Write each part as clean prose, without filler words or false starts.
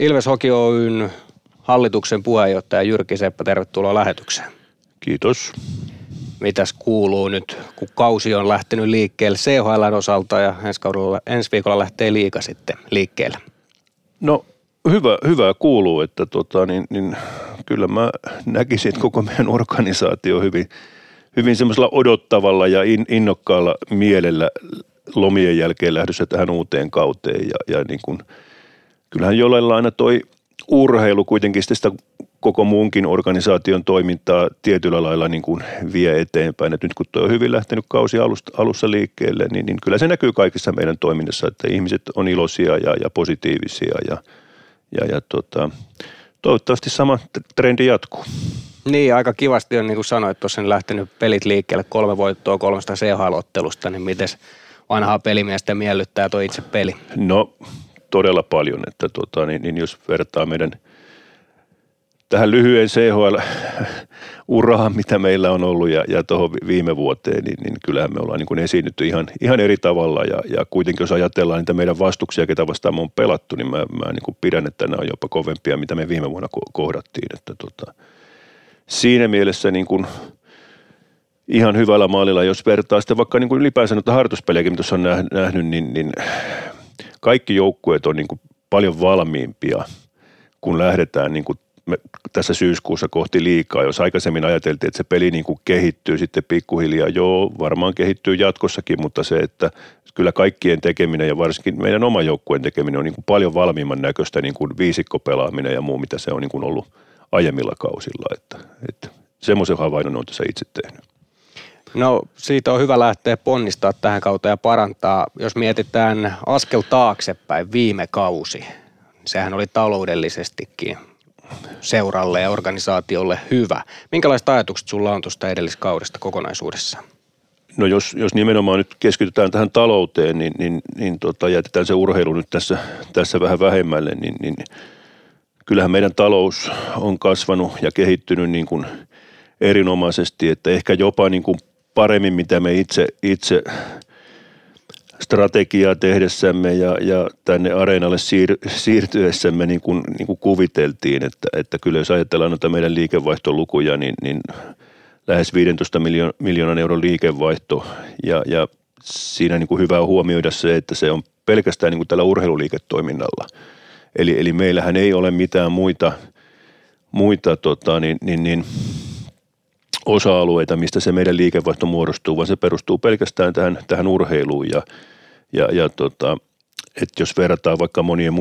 Ilves Hoki Oyn hallituksen puheenjohtaja Jyrki Seppä, tervetuloa lähetykseen. Kiitos. Mitäs kuuluu nyt, kun kausi on lähtenyt liikkeelle CHL:n osalta ja ensi viikolla lähtee liiga sitten liikkeelle? No hyvä kuuluu, että kyllä mä näkisin, että koko meidän organisaatio hyvin semmoisella odottavalla ja innokkaalla mielellä lomien jälkeen lähdössä tähän uuteen kauteen ja niin kuin, kyllähän jollain lailla toi urheilu kuitenkin sitä koko muunkin organisaation toimintaa tietyllä lailla niin kuin vie eteenpäin. Et nyt kun tuo on hyvin lähtenyt kausi alussa liikkeelle, niin kyllä se näkyy kaikissa meidän toiminnassa, että ihmiset on iloisia ja positiivisia ja toivottavasti sama trendi jatkuu. Niin, aika kivasti on, niin kuin sanoit, tuossa lähtenyt pelit liikkeelle 3 voittoa 3 CHL-ottelusta, niin mites vanhaa pelimiestä miellyttää tuo itse peli? No todella paljon, että jos vertaa meidän tähän lyhyen CHL-uraan, mitä meillä on ollut ja tuohon viime vuoteen, niin kyllähän me ollaan niin kuin esiinnytty ihan eri tavalla ja kuitenkin jos ajatellaan niitä meidän vastuksia, ketä vastaan me on pelattu, niin mä niin kuin pidän, että nämä on jopa kovempia, mitä me viime vuonna kohdattiin, että siinä mielessä niin kuin ihan hyvällä maalilla, jos vertaa sitten vaikka niin kuin ylipäänsä noita harjoituspelejäkin, mitä on nähnyt, niin kaikki joukkueet on niin kuin paljon valmiimpia, kun lähdetään niin kuin tässä syyskuussa kohti liikaa. Jos aikaisemmin ajateltiin, että se peli niin kuin kehittyy sitten pikkuhiljaa, varmaan kehittyy jatkossakin, mutta se, että kyllä kaikkien tekeminen ja varsinkin meidän oman joukkueen tekeminen on niin kuin paljon valmiimman näköistä niin kuin viisikkopelaaminen ja muu, mitä se on niin kuin ollut aiemmilla kausilla. Että semmoisen havainnon on tässä itse tehnyt. No siitä on hyvä lähteä ponnistaa tähän kautta ja parantaa. Jos mietitään askel taaksepäin viime kausi, sehän oli taloudellisestikin seuralle ja organisaatiolle hyvä. Minkälaiset ajatukset sulla on tuosta edelliskaudesta kokonaisuudessaan? No jos nimenomaan nyt keskitytään tähän talouteen, niin jätetään se urheilu nyt tässä vähän vähemmälle, niin kyllähän meidän talous on kasvanut ja kehittynyt niin kuin erinomaisesti, että ehkä jopa niin kuin paremmin, mitä me itse strategiaa tehdessämme ja tänne areenalle siirtyessämme niin kuin kuviteltiin, että kyllä jos ajatellaan noita meidän liikevaihtolukuja, niin lähes 15 miljoonan euron liikevaihto ja siinä niin kuin hyvä huomioida se, että se on pelkästään niin kuin tällä urheiluliiketoiminnalla. Eli meillähän ei ole mitään muita osa-alueita, mistä se meidän liikevaihto muodostuu, vaan se perustuu pelkästään tähän urheiluun että jos verrataan vaikka monien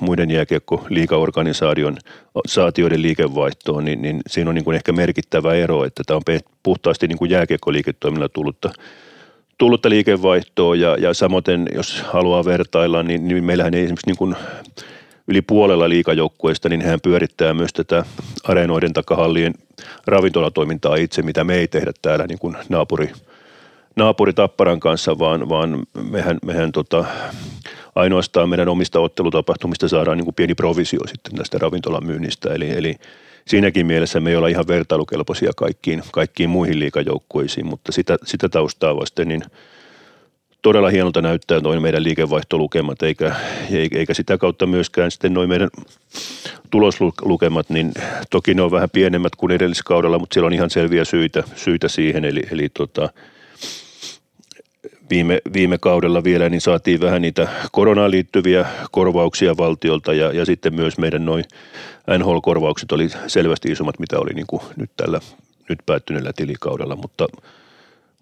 muiden jääkiekko-liigaorganisaatioiden liikevaihtoon, niin siinä on niin kuin ehkä merkittävä ero, että tämä on puhtaasti niin kuin jääkiekko-liiketoiminnalla tullutta liikevaihtoa ja samoin jos haluaa vertailla, niin meillähän ei esimerkiksi niin kuin yli puolella liigajoukkueista, niin hän pyörittää myös tätä areenoiden takahallien ravintolatoimintaa itse, mitä me ei tehdä täällä niin kuin naapuri Tapparan kanssa, vaan mehän ainoastaan meidän omista ottelutapahtumista saadaan niin kuin pieni provisio sitten tästä ravintolan myynnistä. Eli siinäkin mielessä me ei olla ihan vertailukelpoisia kaikkiin muihin liigajoukkueisiin, mutta sitä taustaa vasten niin todella hienolta näyttää noin meidän liikevaihtolukemat, eikä sitä kautta myöskään sitten noin meidän tuloslukemat, niin toki ne on vähän pienemmät kuin edelliskaudella, mutta siellä on ihan selviä syitä siihen, eli viime kaudella vielä niin saatiin vähän niitä koronaan liittyviä korvauksia valtiolta ja sitten myös meidän noin NHL-korvaukset oli selvästi isommat, mitä oli niin kuin nyt tällä nyt päättyneellä tilikaudella,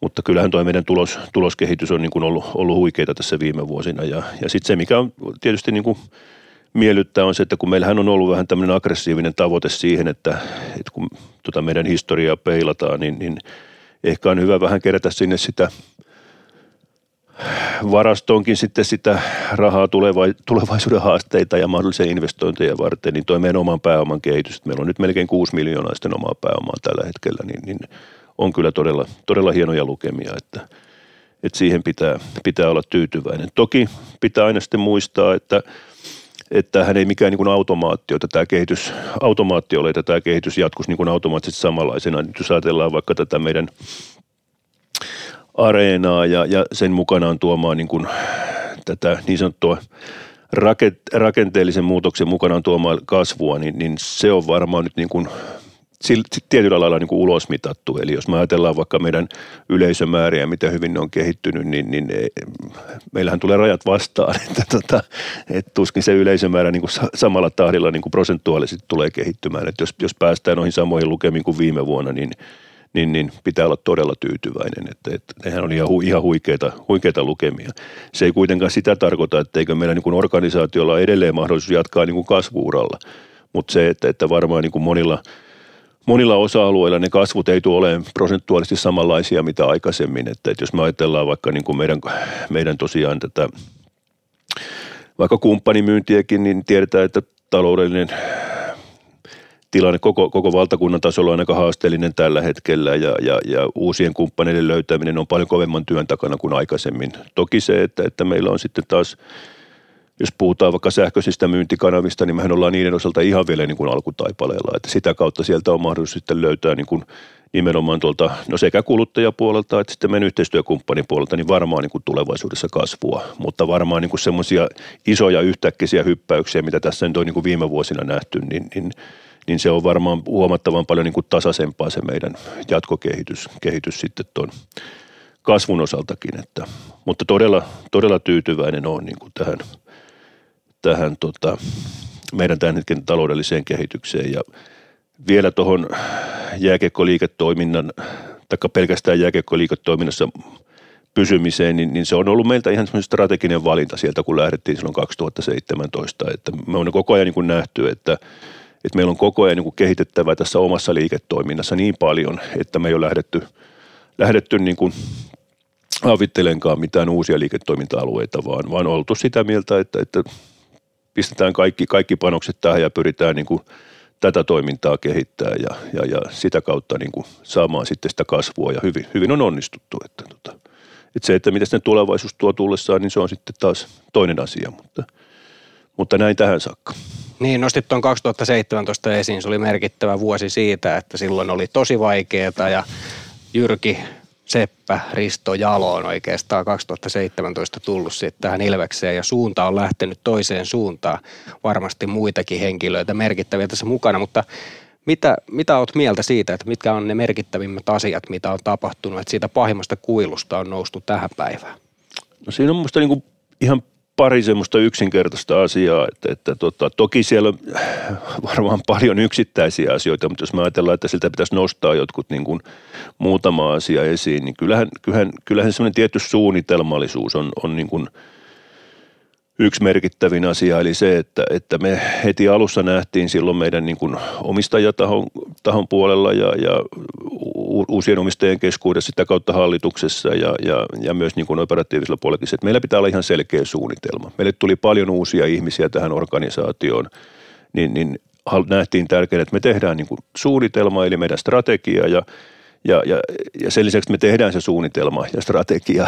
mutta kyllähän tuo meidän tuloskehitys on niin kuin ollut huikeita tässä viime vuosina. Ja sitten se, mikä on tietysti niin kuin miellyttää, on se, että kun meillähän on ollut vähän tämmöinen aggressiivinen tavoite siihen, että kun tuota meidän historiaa peilataan, niin ehkä on hyvä vähän kerätä sinne sitä varastoonkin sitten sitä rahaa tulevaisuuden haasteita ja mahdollisia investointeja varten, niin tuo meidän oman pääoman kehitys. Meillä on nyt melkein 6 miljoonaa sitten omaa pääomaa tällä hetkellä, niin on kyllä todella hienoja lukemia, että siihen pitää olla tyytyväinen. Toki pitää aina sitten muistaa, että hän ei mikään niin kuin automaatio ole, että tämä kehitys jatkuisi niin kuin automaattisesti samanlaisena. Nyt jos ajatellaan vaikka tätä meidän areenaa ja sen mukanaan tuomaan niin kuin tätä niin sanottua rakenteellisen muutoksen mukanaan tuomaan kasvua, niin se on varmaan nyt niin kuin tietyllä lailla niin kuin ulosmitattu. Eli jos me ajatellaan vaikka meidän yleisömääriä, mitä hyvin ne on kehittynyt, niin meillähän tulee rajat vastaan, että tuskin se yleisömäärä niin kuin samalla tahdilla niin kuin prosentuaalisesti tulee kehittymään. Että jos päästään noihin samoihin lukemiin kuin viime vuonna, niin pitää olla todella tyytyväinen. Että nehän on ihan huikeita lukemia. Se ei kuitenkaan sitä tarkoita, etteikö meillä niin kuin organisaatiolla ole edelleen mahdollisuus jatkaa niin kuin kasvu-uralla. Mutta se, että varmaan niin kuin monilla osa-alueilla ne kasvut ei tule olemaan prosentuaalisesti samanlaisia mitä aikaisemmin. Että jos me ajatellaan vaikka niin kuin meidän tosiaan tätä, vaikka kumppanimyyntiäkin, niin tiedetään, että taloudellinen tilanne koko valtakunnan tasolla on aika haasteellinen tällä hetkellä ja uusien kumppaneiden löytäminen on paljon kovemman työn takana kuin aikaisemmin. Toki se, että meillä on sitten taas, jos puhutaan vaikka sähköisistä myyntikanavista, niin mehän ollaan niiden osalta ihan vielä niin kuin alkutaipaleella. Että sitä kautta sieltä on mahdollisuus sitten löytää niin kuin nimenomaan tuolta, no sekä kuluttajapuolelta että sitten meidän yhteistyökumppanin puolelta, niin varmaan niin kuin tulevaisuudessa kasvua. Mutta varmaan niin kuin semmoisia isoja yhtäkkisiä hyppäyksiä, mitä tässä nyt on niin kuin viime vuosina nähty, niin se on varmaan huomattavan paljon niin kuin tasaisempaa se meidän jatkokehitys sitten tuon kasvun osaltakin. Että, mutta todella tyytyväinen olen niin kuin tähän meidän tämän hetken taloudelliseen kehitykseen. Ja vielä tuohon jääkiekkoliiketoiminnan, taikka pelkästään jääkiekkoliiketoiminnassa pysymiseen, niin se on ollut meiltä ihan semmoinen strateginen valinta sieltä, kun lähdettiin silloin 2017. Että me on koko ajan niin kuin nähty, että meillä on koko ajan niin kuin kehitettävää tässä omassa liiketoiminnassa niin paljon, että me ei ole lähdetty niin kuin havittelenkaan mitään uusia liiketoiminta-alueita, vaan oltu sitä mieltä, että pistetään kaikki panokset tähän ja pyritään niin kuin tätä toimintaa kehittää ja sitä kautta niin kuin saamaan sitten sitä kasvua, ja hyvin on onnistuttu. Että se, että mitä sitten tulevaisuus tuo tullessaan, niin se on sitten taas toinen asia, mutta näin tähän saakka. Niin, nostit tuon 2017 esiin. Se oli merkittävä vuosi siitä, että silloin oli tosi vaikeaa ja Jyrki Seppä, Risto Jalo on oikeastaan 2017 tullut sitten tähän Ilvekseen ja suunta on lähtenyt toiseen suuntaan. Varmasti muitakin henkilöitä merkittäviä tässä mukana, mutta mitä oot mieltä siitä, että mitkä on ne merkittävimmät asiat, mitä on tapahtunut, että siitä pahimmasta kuilusta on noustu tähän päivään? No siinä on musta niinku ihan pari semmoista yksinkertaista asiaa, että toki siellä on varmaan paljon yksittäisiä asioita, mutta jos me ajatellaan, että siltä pitäisi nostaa jotkut niin kuin muutama asia esiin, niin kyllähän semmoinen tietty suunnitelmallisuus on niin kuin yksi merkittävin asia, eli se, että me heti alussa nähtiin silloin meidän niin kuin omistajatahon puolella ja uusien omistajien keskuudessa, sitä kautta hallituksessa ja myös niin kuin operatiivisella puolellakin, että meillä pitää olla ihan selkeä suunnitelma. Meille tuli paljon uusia ihmisiä tähän organisaatioon, niin nähtiin tärkeänä, että me tehdään niin kuin suunnitelma, eli meidän strategia ja sen lisäksi me tehdään se suunnitelma ja strategia,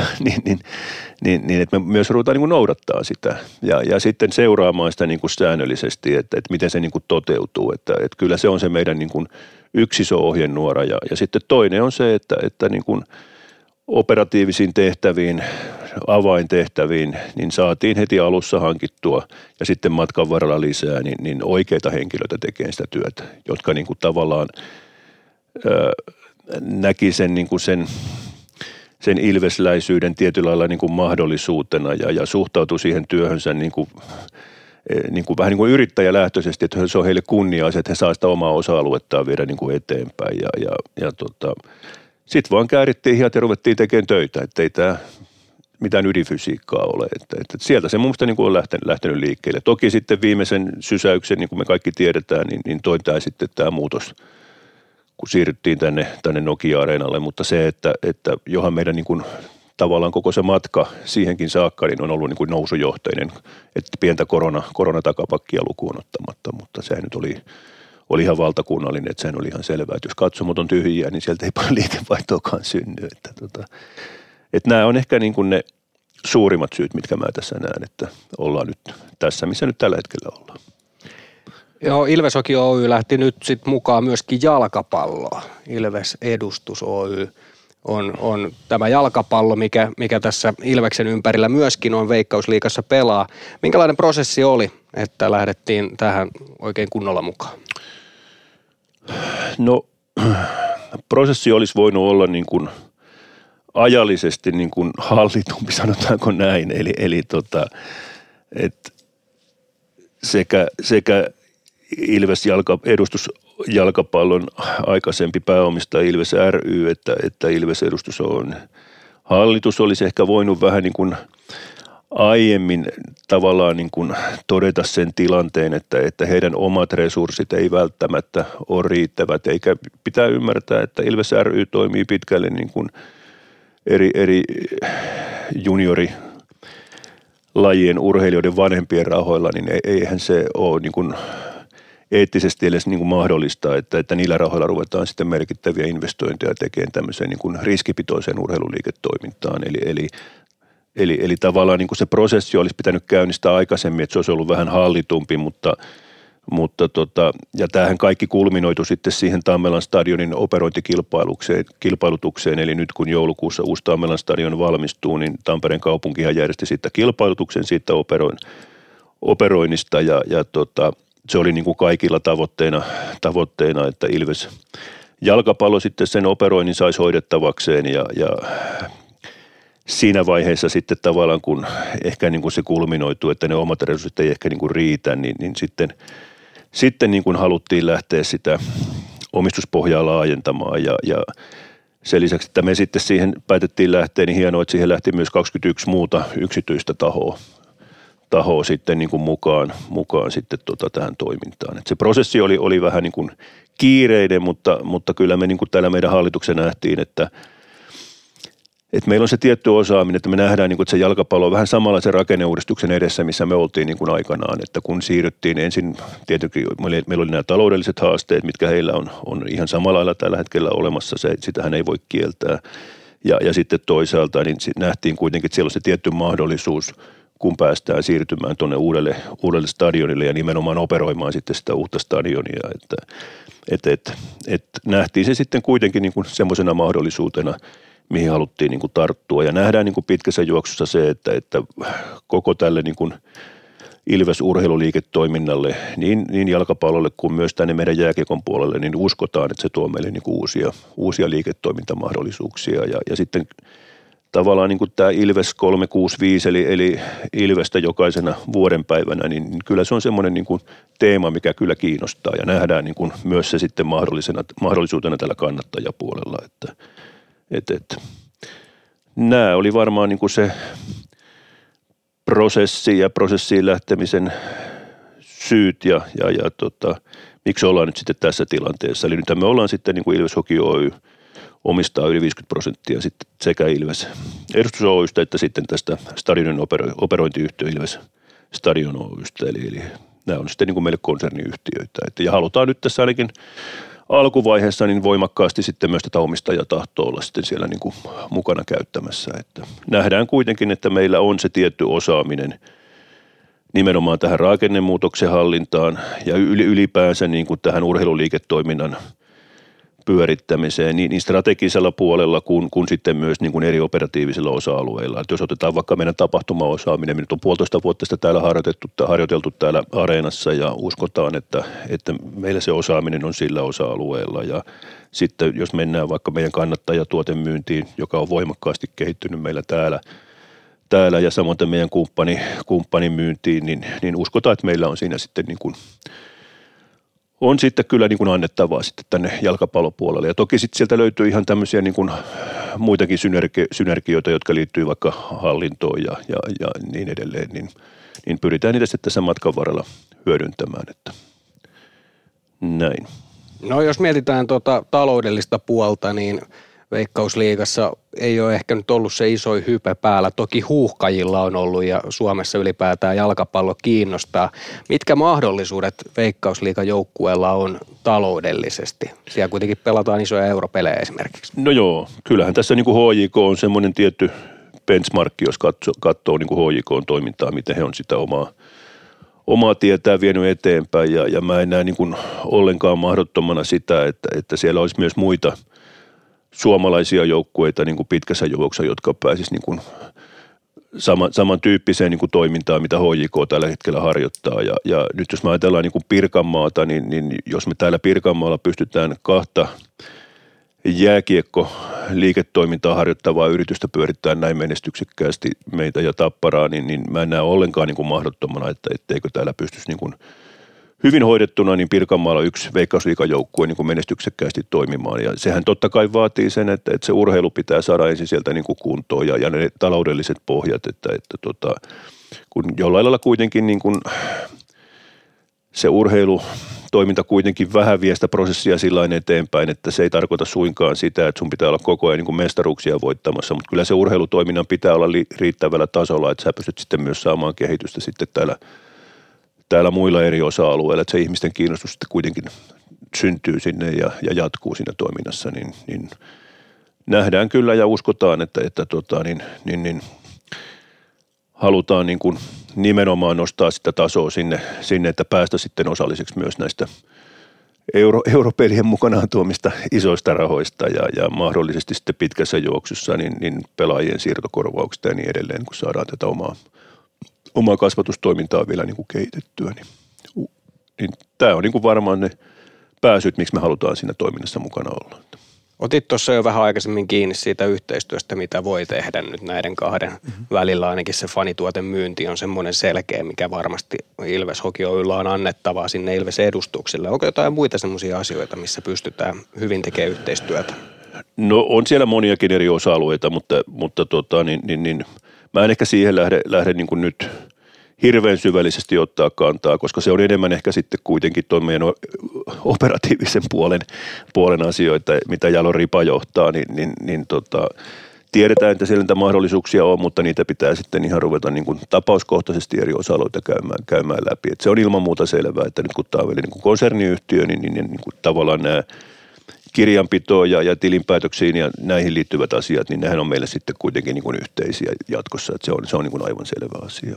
niin että me myös ruvetaan niin kuin noudattaa sitä ja sitten seuraamaan sitä niin kuin säännöllisesti, että miten se niin kuin toteutuu. Että kyllä se on se meidän niin kuin yksi iso ohjenuora ja sitten toinen on se, että niin kuin operatiivisiin tehtäviin, avaintehtäviin, niin saatiin heti alussa hankittua ja sitten matkan varrella lisää, niin oikeita henkilöitä tekee sitä työtä, jotka niin kuin tavallaan näki sen, niin kuin sen ilvesläisyyden tietyllä lailla niin kuin mahdollisuutena ja suhtautui siihen työhönsä niin kuin vähän niin kuin yrittäjälähtöisesti, että se on heille kunnia, että he saa sitä omaa osa-aluettaan viedä niin kuin eteenpäin. Sitten vaan käärittiin hihat ja ruvettiin tekemään töitä, ettei tämä mitään ydinfysiikkaa ole. Että sieltä se mun mielestä niin kuin on lähtenyt liikkeelle. Toki sitten viimeisen sysäyksen, niin kuin me kaikki tiedetään, niin toi tämä sitten tämä muutos, kun siirryttiin tänne Nokia-areenalle, mutta se, että johan meidän niin kuin tavallaan koko se matka siihenkin saakka niin on ollut niin kuin nousujohteinen, että pientä koronatakapakkia lukuun ottamatta, mutta sehän nyt oli ihan valtakunnallinen, että sehän oli ihan selvää, että jos katsomot on tyhjiä, niin sieltä ei paljon liikevaihtoakaan synny. Että nämä on ehkä niin kuin ne suurimmat syyt, mitkä mä tässä näen, että ollaan nyt tässä, missä nyt tällä hetkellä ollaan. Joo, Ilves Hoki Oy lähti nyt sitten mukaan myöskin jalkapalloon. Ilves Edustus Oy on tämä jalkapallo, mikä tässä Ilveksen ympärillä myöskin on Veikkausliigassa pelaa. Minkälainen prosessi oli, että lähdettiin tähän oikein kunnolla mukaan? No, prosessi olisi voinut olla niin kuin ajallisesti niin kuin hallitumpi, sanotaanko näin. Eli että sekä Ilves Edustus jalkapallon aikaisempi pääomistaja Ilves ry, että Ilves Edustus on. Hallitus olisi ehkä voinut vähän niin kuin aiemmin tavallaan niin kuin todeta sen tilanteen, että heidän omat resurssit ei välttämättä ole riittävät, eikä pitää ymmärtää, että Ilves ry toimii pitkälle niin kuin eri juniorilajien urheilijoiden vanhempien rahoilla, niin eihän se ole niin kuin eettisesti edes niin kuin mahdollista, että niillä rahoilla ruvetaan sitten merkittäviä investointeja tekemään tämmöiseen niin kuin riskipitoiseen urheiluliiketoimintaan. Eli tavallaan niin kuin se prosessi olisi pitänyt käynnistää aikaisemmin, että se olisi ollut vähän hallitumpi, mutta ja tämähän kaikki kulminoitu sitten siihen Tammelan stadionin operointikilpailutukseen, eli nyt kun joulukuussa uusi Tammelan stadion valmistuu, niin Tampereen kaupunkihan järjesti siitä kilpailutuksen siitä operoinnista ja se oli niin kuin kaikilla tavoitteena, että Ilves jalkapallo sitten sen operoinnin saisi hoidettavakseen ja siinä vaiheessa sitten tavallaan kun ehkä niin kuin se kulminoituu, että ne omat resurssit ei ehkä niin kuin riitä, niin sitten niin kuin haluttiin lähteä sitä omistuspohjaa laajentamaan ja sen lisäksi, että me sitten siihen päätettiin lähteä, niin hienoa, että siihen lähti myös 21 muuta yksityistä tahoa sitten niin kuin mukaan sitten tähän toimintaan. Et se prosessi oli vähän niin kuin kiireinen, mutta kyllä me niin kuin täällä meidän hallituksen nähtiin, että meillä on se tietty osaaminen, että me nähdään, niin kuin, että se jalkapallo on vähän samanlaisen rakenneuudistuksen edessä, missä me oltiin niin kuin aikanaan, että kun siirryttiin ensin, tietenkin meillä oli nämä taloudelliset haasteet, mitkä heillä on ihan samalla lailla tällä hetkellä olemassa, sitähän ei voi kieltää, ja sitten toisaalta niin nähtiin kuitenkin, että siellä on se tietty mahdollisuus, kun päästään siirtymään tuonne uudelle stadionille ja nimenomaan operoimaan sitten sitä uutta stadionia. Että nähtiin se sitten kuitenkin niin kuin semmoisena mahdollisuutena, mihin haluttiin niin kuin tarttua. Ja nähdään niin kuin pitkässä juoksussa se, että koko tälle niin kuin Ilves-urheiluliiketoiminnalle, niin jalkapallolle kuin myös tänne meidän jääkiekon puolelle, niin uskotaan, että se tuo meille niin kuin uusia liiketoimintamahdollisuuksia ja sitten tavallaan niin kuin tämä Ilves 365, eli Ilvestä jokaisena vuodenpäivänä, niin kyllä se on semmoinen niin kuin teema, mikä kyllä kiinnostaa ja nähdään niin kuin myös se sitten mahdollisuutena tällä kannattajapuolella. Että. Nämä oli varmaan niin kuin se prosessi ja prosessiin lähtemisen syyt ja miksi ollaan nyt sitten tässä tilanteessa. Eli nyt me ollaan sitten niin kuin Ilves Hoki Oy omistaa yli 50% sitten sekä Ilves Edustus Oystä että sitten tästä stadionin operointiyhtiö Ilves-stadion Oystä. Eli nämä on sitten niin kuin meille konserniyhtiöitä. Ja halutaan nyt tässä ainakin alkuvaiheessa niin voimakkaasti sitten myös tätä omistajatahtoa olla sitten siellä niin kuin mukana käyttämässä. Että nähdään kuitenkin, että meillä on se tietty osaaminen nimenomaan tähän rakennemuutoksen hallintaan ja ylipäänsä niin kuin tähän urheiluliiketoiminnan pyörittämiseen niin strategisella puolella kuin sitten myös niin kuin eri operatiivisilla osa-alueilla. Että jos otetaan vaikka meidän tapahtumaosaaminen, me nyt on 1,5 vuotta sitä täällä harjoiteltu täällä areenassa ja uskotaan, että meillä se osaaminen on sillä osa-alueella. Ja sitten jos mennään vaikka meidän kannattajatuotemyyntiin, joka on voimakkaasti kehittynyt meillä täällä ja samoin meidän kumppanimyyntiin, niin uskotaan, että meillä on siinä sitten niin kuin on sitten kyllä niin kuin annettavaa sitten tänne jalkapallopuolelle. Ja toki sitten sieltä löytyy ihan tämmöisiä niin kuin muitakin synergioita, jotka liittyy vaikka hallintoon ja niin edelleen. Niin pyritään niitä sitten tässä matkan varrella hyödyntämään. Että näin. No jos mietitään taloudellista puolta, niin Veikkausliigassa ei ole ehkä nyt ollut se isoin hype päällä. Toki huuhkajilla on ollut ja Suomessa ylipäätään jalkapallo kiinnostaa. Mitkä mahdollisuudet Veikkausliigan joukkueella on taloudellisesti? Siellä kuitenkin pelataan isoja europelejä esimerkiksi. No joo, kyllähän tässä niin kuin HJK on semmoinen tietty benchmarkki, jos katsoo niin kuin HJK:n toimintaa, miten he on sitä omaa tietää vienyt eteenpäin. Ja mä en näe niin kuin ollenkaan mahdottomana sitä, että siellä olisi myös muita suomalaisia joukkueita niin kuin pitkässä juoksussa, jotka pääsisivät niin kuin samantyyppiseen niin kuin toimintaan, mitä HJK tällä hetkellä harjoittaa. Ja nyt jos me ajatellaan niin kuin Pirkanmaata, niin jos me täällä Pirkanmaalla pystytään kahta jääkiekko-liiketoimintaa harjoittavaa yritystä pyörittämään näin menestyksekkäästi meitä ja Tapparaa, niin mä en näe ollenkaan niin kuin mahdottomana, että etteikö täällä pystyisi niin kuin hyvin hoidettuna niin Pirkanmaalla yksi Veikkausliiga-joukkue niin kuin menestyksekkäästi toimimaan. Ja sehän totta kai vaatii sen, että se urheilu pitää saada ensin sieltä niin kuin kuntoon ja ne taloudelliset pohjat, että kun jollain lailla kuitenkin niin kuin se urheilutoiminta kuitenkin vähän vie sitä prosessia sillain eteenpäin, että se ei tarkoita suinkaan sitä, että sun pitää olla koko ajan niin kuin mestaruuksia voittamassa, mutta kyllä se urheilutoiminnan pitää olla riittävällä tasolla, että sä pystyt sitten myös saamaan kehitystä sitten täällä muilla eri osa-alueilla, että se ihmisten kiinnostus sitten kuitenkin syntyy sinne ja jatkuu siinä toiminnassa, niin nähdään kyllä ja uskotaan, että halutaan niin kuin nimenomaan nostaa sitä tasoa sinne, että päästä sitten osalliseksi myös näistä europelien mukanaan tuomista isoista rahoista ja mahdollisesti sitten pitkässä juoksussa niin pelaajien siirtokorvauksista ja niin edelleen, kun saadaan tätä omaa kasvatustoimintaa vielä niin kuin kehitettyä. Niin tämä on niin kuin varmaan ne pääsyt, miksi me halutaan siinä toiminnassa mukana olla. Otit tuossa jo vähän aikaisemmin kiinni siitä yhteistyöstä, mitä voi tehdä nyt näiden kahden välillä. Ainakin se fanituotemyynti on semmoinen selkeä, mikä varmasti Ilves Hoki Oy:llä on annettavaa sinne Ilves edustukselle. Onko jotain muita semmoisia asioita, missä pystytään hyvin tekemään yhteistyötä? No on siellä moniakin eri osa-alueita, mutta mä en ehkä siihen lähde niin kuin nyt hirveän syvällisesti ottaa kantaa, koska se on enemmän ehkä sitten kuitenkin tuon meidän operatiivisen puolen asioita, mitä Jalo Ripa johtaa, niin tiedetään, että siellä niitä mahdollisuuksia on, mutta niitä pitää sitten ihan ruveta niin kuin tapauskohtaisesti eri osa-alueita käymään läpi. Et se on ilman muuta selvää, että nyt kun tämä on niin kuin konserniyhtiö, niin kuin tavallaan nämä kirjanpitoon ja tilinpäätöksiin ja näihin liittyvät asiat, niin nehän on meille sitten kuitenkin niin kuin yhteisiä jatkossa. Että se on niin kuin aivan selvä asia.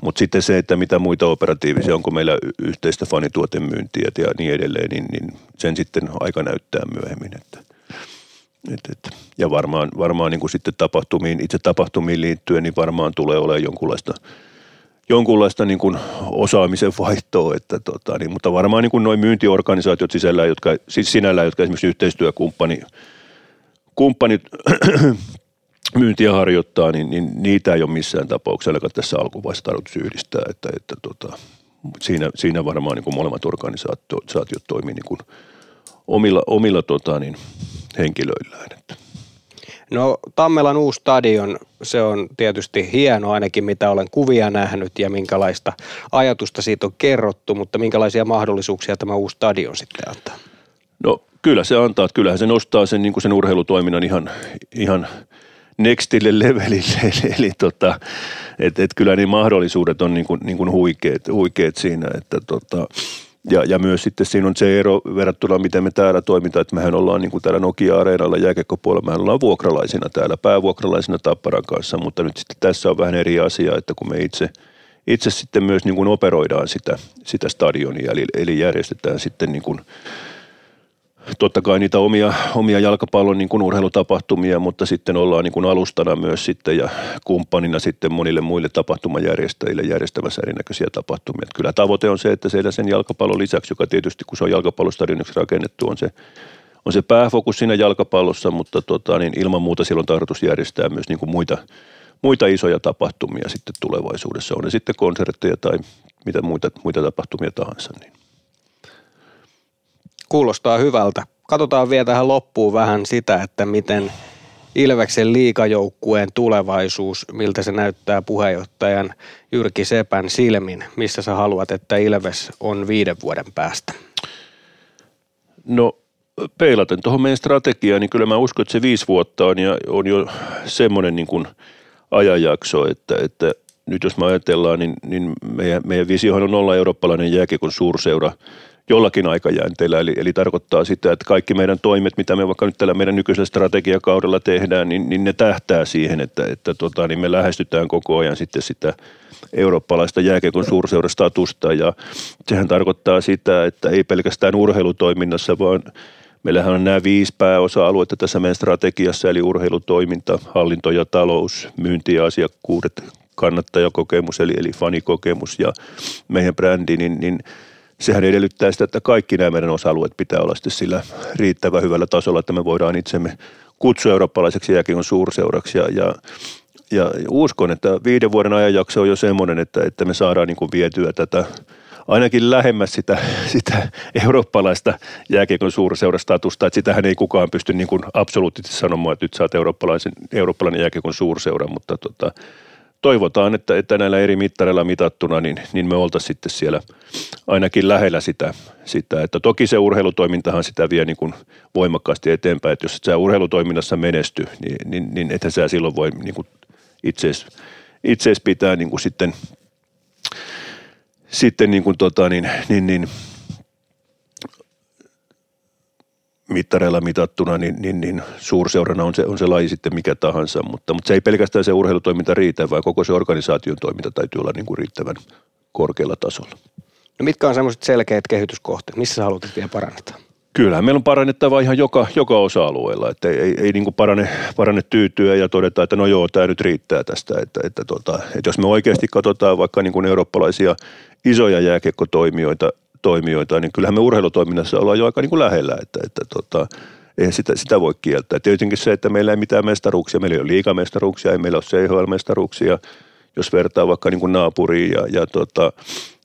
Mutta sitten se, että mitä muita operatiivisia, onko meillä yhteistä fanituotemyyntiä ja niin edelleen, niin sen sitten aika näyttää myöhemmin. Ja varmaan niin kuin sitten itse tapahtumiin liittyen, niin varmaan tulee olemaan jonkunlaista niin kuin osaamisen vaihtoa, niin, mutta varmaan niin kuin noi myyntiorganisaatiot sisällään, jotka esimerkiksi yhteistyökumppanit myyntiä harjoittaa, niin niitä ei ole missään tapauksessa tässä alkuvaiheessa tarkoitus yhdistää, että siinä varmaan niin kuin molemmat organisaatiot toimii niin kuin omilla henkilöillään, että. No Tammelan uusi stadion, se on tietysti hieno ainakin mitä olen kuvia nähnyt ja minkälaista ajatusta siitä on kerrottu, mutta minkälaisia mahdollisuuksia tämä uusi stadion sitten antaa? No kyllä se antaa, että kyllähän se nostaa sen, niin kuin sen urheilutoiminnan ihan nextille levelille, eli et kyllä niin mahdollisuudet on niin kuin huikeet siinä, että Ja myös sitten siinä on se ero verrattuna, miten me täällä toimitaan, että mehän ollaan niin kuin täällä Nokia-areenalla jääkiekkopuolella, mehän ollaan vuokralaisina täällä, päävuokralaisina Tapparan kanssa, mutta nyt sitten tässä on vähän eri asia, että kun me itse sitten myös niin kuin operoidaan sitä stadionia, eli järjestetään sitten niin kuin totta kai niitä omia jalkapallon niin kuin urheilutapahtumia, mutta sitten ollaan niin kuin alustana myös sitten ja kumppanina sitten monille muille tapahtumajärjestäjille järjestämässä erinäköisiä tapahtumia. Että kyllä tavoite on se, että siellä sen jalkapallon lisäksi, joka tietysti kun se on jalkapallostadioniksi rakennettu, on se pääfokus siinä jalkapallossa, mutta niin ilman muuta siellä on tarkoitus järjestää myös niin kuin muita isoja tapahtumia sitten tulevaisuudessa. On ne sitten konsertteja tai mitä muita tapahtumia tahansa, niin. Kuulostaa hyvältä. Katsotaan vielä tähän loppuun vähän sitä, että miten Ilveksen liigajoukkueen tulevaisuus, miltä se näyttää puheenjohtajan Jyrki Sepän silmin. Missä sä haluat, että Ilves on 5 vuoden päästä? No peilaten tuohon meidän strategiaan, niin kyllä mä uskon, että se 5 vuotta on jo semmoinen niin kuin ajanjakso, että nyt jos me ajatellaan, niin meidän visiohan on olla eurooppalainen jääkiekon suurseura jollakin aikajänteellä, eli tarkoittaa sitä, että kaikki meidän toimet, mitä me vaikka nyt tällä meidän nykyisellä strategiakaudella tehdään, niin ne tähtää siihen, että niin me lähestytään koko ajan sitten sitä eurooppalaista jääkiekon suurseurastatusta, ja sehän tarkoittaa sitä, että ei pelkästään urheilutoiminnassa, vaan Meillähän on nämä 5 pääosa-aluetta tässä meidän strategiassa, eli urheilutoiminta, hallinto ja talous, myynti ja asiakkuudet, kannattajakokemus eli fanikokemus ja meidän brändi, niin sehän edellyttää sitä, että kaikki nämä meidän osa-alueet pitää olla sitten sillä riittävän hyvällä tasolla, että me voidaan itsemme kutsua eurooppalaiseksi jääkiekon suurseuraksi ja uskon, että 5 vuoden ajanjakso on jo semmoinen, että me saadaan niin kuin vietyä tätä ainakin lähemmäs sitä eurooppalaista jääkiekon suurseurastatusta, että sitähän ei kukaan pysty niin kuin absoluuttisesti sanomaan, että nyt saat eurooppalainen jääkiekon suurseura, mutta toivotaan, että näillä eri mittareilla mitattuna, niin me oltaisiin sitten siellä ainakin lähellä sitä. Että toki se urheilutoimintahan sitä vie niin kuin voimakkaasti eteenpäin, että jos et sä urheilutoiminnassa menesty, niin että sä silloin voi niin kuin itsees pitää niin kuin sitten niin kuin niin mittareilla mitattuna, niin suurseurana on se laji sitten mikä tahansa, mutta se ei pelkästään se urheilutoiminta riitä, vaan koko se organisaation toiminta täytyy olla niin kuin riittävän korkealla tasolla. No mitkä on semmoiset selkeät kehityskohteet? Missä haluat vielä paranneta? Kyllähän meillä on parannettava ihan joka osa-alueella, että ei niin kuin parane tyytyä ja todeta, että no joo, tämä nyt riittää tästä. Että jos me oikeasti katsotaan vaikka niin kuin eurooppalaisia isoja jääkiekkotoimijoita, niin kyllähän me urheilutoiminnassa ollaan jo aika niin kuin lähellä, että eihän sitä voi kieltää. Tietenkin se, että meillä ei mitään mestaruuksia, meillä ei ole liigamestaruuksia, ei meillä ole CHL-mestaruuksia, jos vertaa vaikka niin kuin naapuriin ja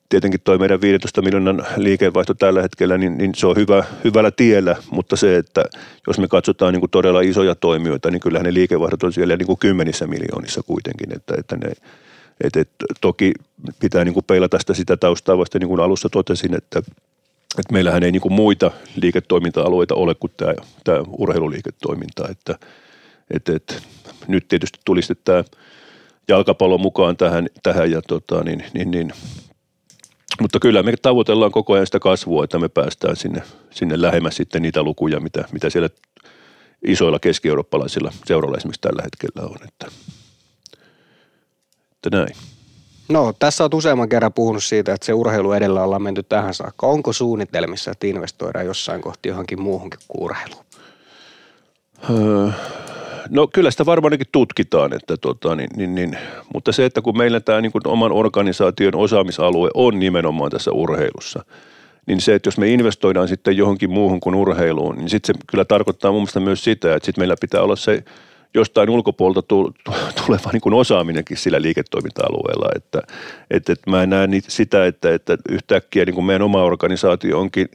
tietenkin tuo meidän 15 miljoonan liikevaihto tällä hetkellä, niin se on hyvällä tiellä, mutta se, että jos me katsotaan niin kuin todella isoja toimijoita, niin kyllähän ne liikevaihdot on siellä niin kuin 10 miljoonissa kuitenkin, että ne toki pitää niin kuin peilata sitä taustaa vasta, niin kuin alussa totesin, että meillähän ei niin kuin muita liiketoiminta-alueita ole kuin tämä urheiluliiketoiminta. Että nyt tietysti tuli sitten tämä jalkapallo mukaan tähän ja mutta kyllä me tavoitellaan koko ajan sitä kasvua, että me päästään sinne lähemmäs sitten niitä lukuja, mitä siellä isoilla keski-eurooppalaisilla seuroilla esimerkiksi tällä hetkellä on, näin. No tässä olet useamman kerran puhunut siitä, että se urheilu edellä ollaan menty tähän saakka. Onko suunnitelmissa, että investoidaan jossain kohti johonkin muuhunkin kuin urheiluun? No kyllä sitä varmaankin tutkitaan, mutta se, että kun meillä tämä niin kuin oman organisaation osaamisalue on nimenomaan tässä urheilussa, niin se, että jos me investoidaan sitten johonkin muuhun kuin urheiluun, niin sitten se kyllä tarkoittaa mun mielestä myös sitä, että sitten meillä pitää olla se jostain ulkopuolelta tuleva niin kuin osaaminenkin sillä liiketoiminta-alueella, että mä en näe sitä, että yhtäkkiä niin kuin meidän oma organisaatio onkin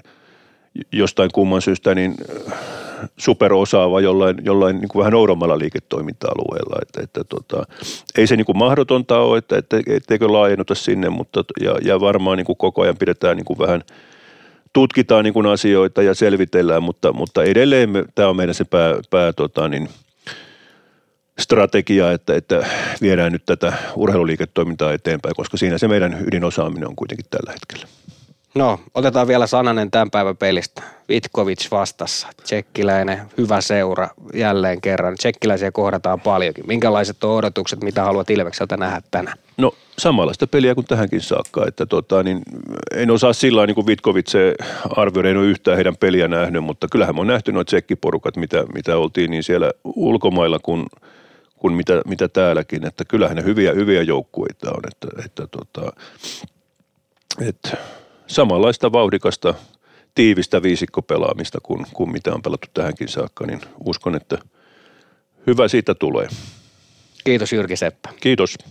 jostain kumman syystä niin superosaava jollain niin kuin vähän oudommalla liiketoiminta-alueella, että ei se niin kuin mahdotonta ole, että etteikö laajennuta sinne, mutta ja varmaan niin kuin koko ajan pidetään niin kuin vähän tutkitaan niin kuin asioita ja selvitellään, mutta edelleen tämä on meidän se pää strategia, että viedään nyt tätä urheiluliiketoimintaa eteenpäin, koska siinä se meidän ydinosaaminen on kuitenkin tällä hetkellä. No, otetaan vielä sananen tämän päivän pelistä. Vitkovic vastassa, tšekkiläinen, hyvä seura jälleen kerran. Tšekkiläisiä kohdataan paljonkin. Minkälaiset on odotukset, mitä haluat Ilvekseltä nähdä tänään? No, samanlaista peliä kuin tähänkin saakka. Että en osaa sillä tavalla, niin kuin Vitkovic arvioida, en ole yhtään heidän peliä nähnyt, mutta kyllähän me on nähty nuo tšekkiporukat, mitä oltiin niin siellä ulkomailla kuin mitä täälläkin, että kyllähän ne hyviä joukkueita on, että samanlaista vauhdikasta tiivistä viisikkopelaamista kuin mitä on pelattu tähänkin saakka, niin uskon, että hyvä siitä tulee. Kiitos Jyrki Seppä. Kiitos.